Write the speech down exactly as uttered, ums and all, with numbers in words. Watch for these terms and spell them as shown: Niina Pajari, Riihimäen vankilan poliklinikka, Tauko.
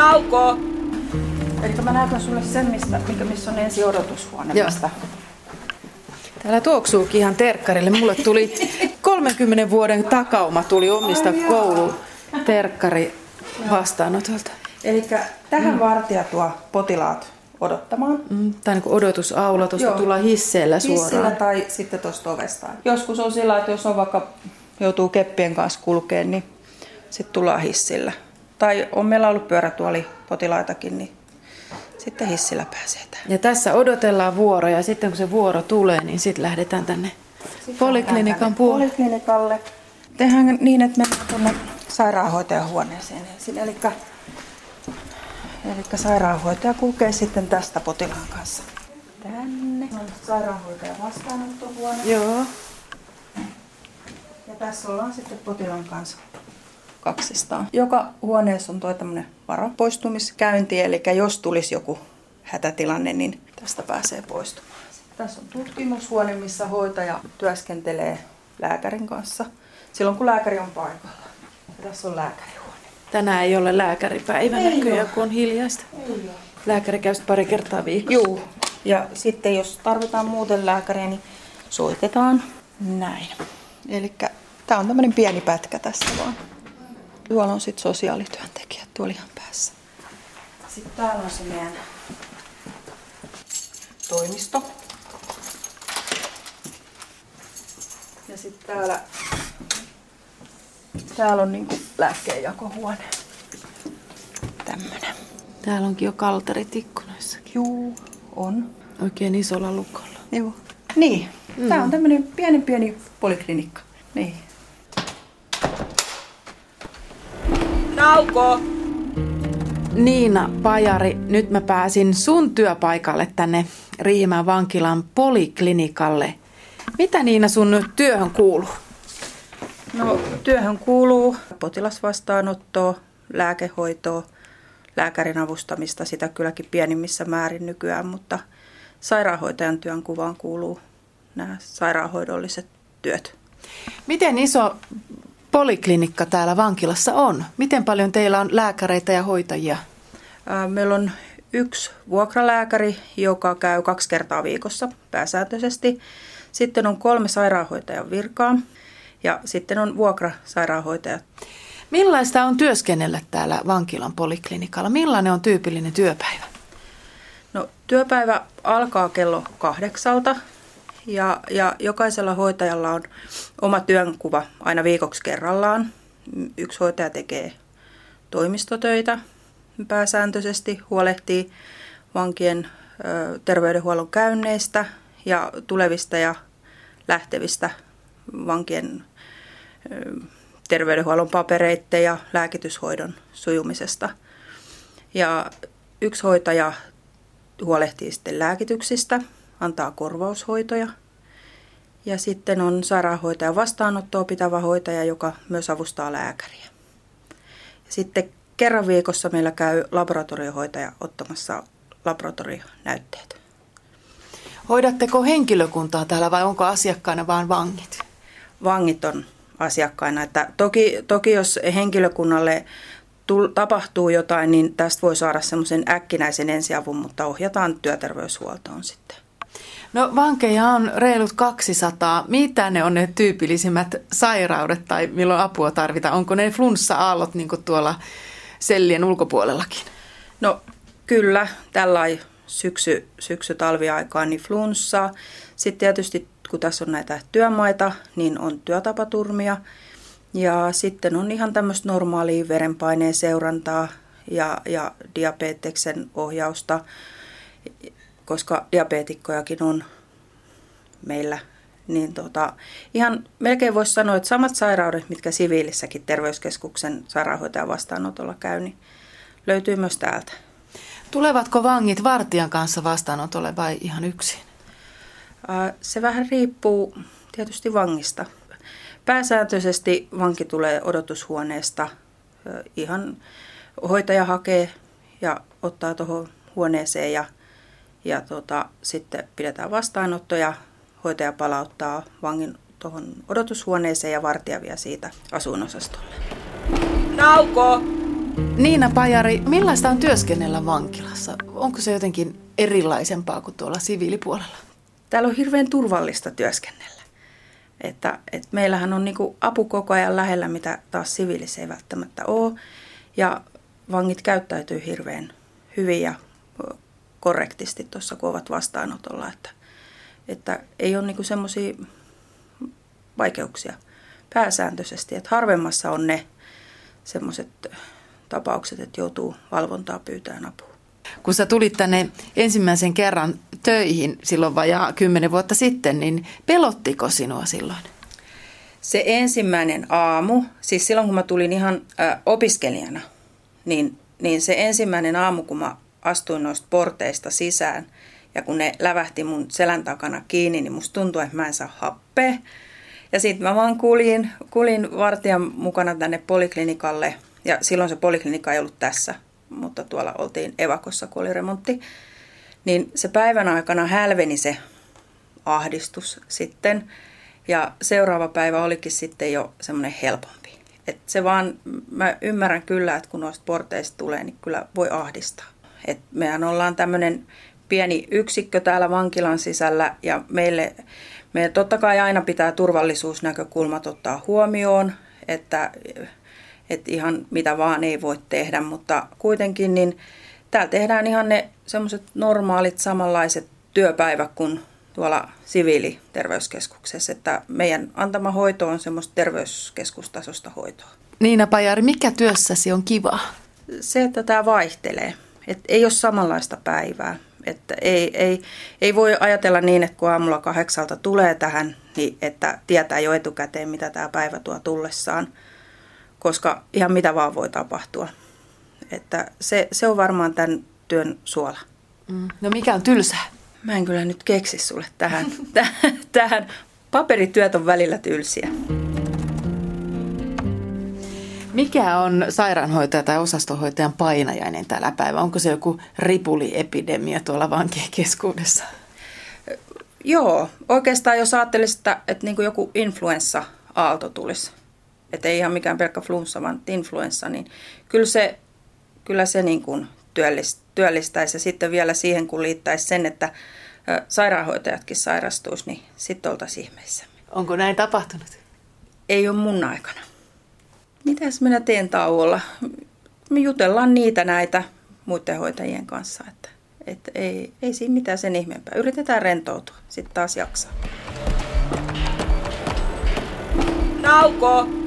Tauko! Eli mä näytän sulle sen, mistä, missä on ensi odotushuone. Joo. Täällä tuoksuukin ihan terkkarille. Mulle tuli kolmenkymmenen vuoden takauma tuli omista oh, kouluterkkari vastaanotolta. Eli tähän mm. vartija tuo potilaat odottamaan. Mm, tai niin kuin odotusaula, tuosta tullaan hisseellä suoraan. Hisseellä tai sitten tuosta ovestaan. Joskus on sillä, että jos on vaikka joutuu keppien kanssa kulkeen, niin sitten tullaan hissillä. Tai on meillä ollut pyörätuoli potilaitakin, niin sitten hissillä pääsee tähän. Ja tässä odotellaan vuoroja ja sitten kun se vuoro tulee, niin sitten lähdetään tänne sitten poliklinikan tänne puolelle. Poliklinikalle. Tehdään niin, että mennään tuonne sairaanhoitajan huoneeseen ensin. Elikkä, elikkä sairaanhoitaja kulkee sitten tästä potilaan kanssa tänne. On sairaanhoitajan vastaanottohuone. Joo. Ja tässä ollaan sitten potilaan kanssa kaksistaan. Joka huoneessa on tuo tämmöinen varapoistumiskäynti, eli jos tulisi joku hätätilanne, niin tästä pääsee poistumaan. Tässä on tutkimushuone, missä hoitaja työskentelee lääkärin kanssa silloin, kun lääkäri on paikalla. Ja tässä on lääkärihuone. Tänään ei ole lääkäripäivä näköjään, kun on hiljaista. Lääkäri käy pari kertaa viikossa. Joo. Ja sitten jos tarvitaan muuten lääkäriä, niin soitetaan näin. Eli tämä on tämmöinen pieni pätkä tässä vaan. Tuolla on sitten sosiaalityöntekijät tuolla ihan päässä. Sitten täällä on se meidän toimisto. Ja sitten täällä, täällä on niinku lääkkeenjakohuone. Tämmönen. Täällä onkin jo kalterit ikkunoissakin. Juu, on. Oikein isolla lukolla. Joo. Niin, mm. tää on tämmönen pienen pieni poliklinikka. Niin. Tauko! Niina Pajari, nyt mä pääsin sun työpaikalle tänne Riihimäen vankilan poliklinikalle. Mitä Niina sun työhön kuuluu? No työhön kuuluu potilasvastaanottoa, lääkehoitoa, lääkärin avustamista, sitä kylläkin pienimmissä määrin nykyään, mutta sairaanhoitajan työnkuvaan kuuluu nämä sairaanhoidolliset työt. Miten iso poliklinikka täällä vankilassa on? Miten paljon teillä on lääkäreitä ja hoitajia? Meillä on yksi vuokralääkäri, joka käy kaksi kertaa viikossa pääsääntöisesti. Sitten on kolme sairaanhoitajan virkaa ja sitten on vuokrasairaanhoitajat. Millaista on työskennellä täällä vankilan poliklinikalla? Millainen on tyypillinen työpäivä? No, työpäivä alkaa kello kahdeksalta. Ja, ja jokaisella hoitajalla on oma työnkuva aina viikoksi kerrallaan. Yksi hoitaja tekee toimistotöitä pääsääntöisesti, huolehtii vankien ö, terveydenhuollon käynneistä ja tulevista ja lähtevistä vankien ö, terveydenhuollon papereiden ja lääkityshoidon sujumisesta. Ja yksi hoitaja huolehtii sitten lääkityksistä. Antaa korvaushoitoja. Ja sitten on sairaanhoitajan vastaanottoa pitävä hoitaja, joka myös avustaa lääkäriä. Ja sitten kerran viikossa meillä käy laboratoriohoitaja ottamassa laboratorionäytteet. Hoidatteko henkilökuntaa täällä vai onko asiakkaina vain vangit? Vangit on asiakkaina. Että toki, toki jos henkilökunnalle tapahtuu jotain, niin tästä voi saada semmoisen äkkinäisen ensiavun, mutta ohjataan työterveyshuoltoon sitten. No vankeja on reilut kaksisataa. Mitä ne on ne tyypillisimmät sairaudet tai milloin apua tarvitaan? Onko ne flunssa-aallot niin kuin tuolla sellien ulkopuolellakin? No kyllä, tällainen syksy, syksy-talviaikaan niin flunssaa. Sitten tietysti kun tässä on näitä työmaita, niin on työtapaturmia. Ja sitten on ihan tämmöistä normaalia verenpaineen seurantaa ja, ja diabeteksen ohjausta, koska diabeetikkojakin on meillä. Niin tota, ihan melkein voisi sanoa, että samat sairaudet, mitkä siviilissäkin terveyskeskuksen sairaanhoitajan vastaanotolla käy, niin löytyy myös täältä. Tulevatko vangit vartijan kanssa vastaanotolle vai ihan yksin? Se vähän riippuu tietysti vangista. Pääsääntöisesti vanki tulee odotushuoneesta. Ihan hoitaja hakee ja ottaa tuohon huoneeseen ja, ja tota, sitten pidetään vastaanottoja. Hoitaja palauttaa vangin tuohon odotushuoneeseen ja vartija vie siitä asuinosastolle. Tauko! Niina Pajari, millaista on työskennellä vankilassa? Onko se jotenkin erilaisempaa kuin tuolla siviilipuolella? Täällä on hirveän turvallista työskennellä. Että, et meillähän on niinku apu koko ajan lähellä, mitä taas siviilissä ei välttämättä ole. Ja vangit käyttäytyy hirveän hyvin ja korrektisti tuossa, kun ovat vastaanotolla. Että, että ei ole niinku semmoisia vaikeuksia pääsääntöisesti. Että harvemmassa on ne semmoiset tapaukset, että joutuu valvontaa pyytämään apua. Kun sä tulit tänne ensimmäisen kerran töihin silloin vajaa kymmenen vuotta sitten, niin pelottiko sinua silloin? Se ensimmäinen aamu, siis silloin kun mä tulin ihan ä, opiskelijana, niin, niin se ensimmäinen aamu, kun mä astuin noista porteista sisään ja kun ne lävähti mun selän takana kiinni, niin musta tuntui, että mä en saa happea. Ja sit mä vaan kuljin, kuljin vartijan mukana tänne poliklinikalle. Ja silloin se poliklinikka ei ollut tässä, mutta tuolla oltiin evakossa, kun oli remontti. Niin se päivän aikana hälveni se ahdistus sitten. Ja seuraava päivä olikin sitten jo semmoinen helpompi. Et se vaan, mä ymmärrän kyllä, että kun noista porteista tulee, niin kyllä voi ahdistaa. Et mehän ollaan tämmöinen pieni yksikkö täällä vankilan sisällä ja meille, me totta kai aina pitää turvallisuusnäkökulmat ottaa huomioon, että... Että ihan mitä vaan ei voi tehdä, mutta kuitenkin niin täällä tehdään ihan ne semmoiset normaalit samanlaiset työpäivät kuin tuolla siviiliterveyskeskuksessa. Että meidän antama hoito on semmoista terveyskeskustasosta hoitoa. Niina Pajari, mikä työssäsi on kivaa? Se, että tämä vaihtelee. Että ei ole samanlaista päivää. Että ei, ei, ei voi ajatella niin, että kun aamulla kahdeksalta tulee tähän, niin että tietää jo etukäteen, mitä tämä päivä tuo tullessaan. Koska ihan mitä vaan voi tapahtua. Että se, se on varmaan tämän työn suola. Mm. No mikä on tylsää? Mä en kyllä nyt keksi sulle tähän. tähän. Paperityöt on välillä tylsiä. Mikä on sairaanhoitaja tai osastohoitajan painajainen tällä päivänä? Onko se joku ripuliepidemia tuolla vankien keskuudessa? Joo, oikeastaan jos ajattelisi, että, että niin kuin joku influenssa-aalto tulisi. Että ei ihan mikään pelkkä flunssa, vaan influenssa, niin kyllä se, kyllä se niin kuin työllistäisi. Ja sitten vielä siihen, kun liittäisi sen, että sairaanhoitajatkin sairastuisi, niin sitten oltaisiin ihmeissä. Onko näin tapahtunut? Ei ole mun aikana. Mitäs minä teen tauolla? Me jutellaan niitä näitä muiden hoitajien kanssa, että, että ei, ei siinä mitään sen ihmeempää. Yritetään rentoutua, sitten taas jaksaa. Tauko!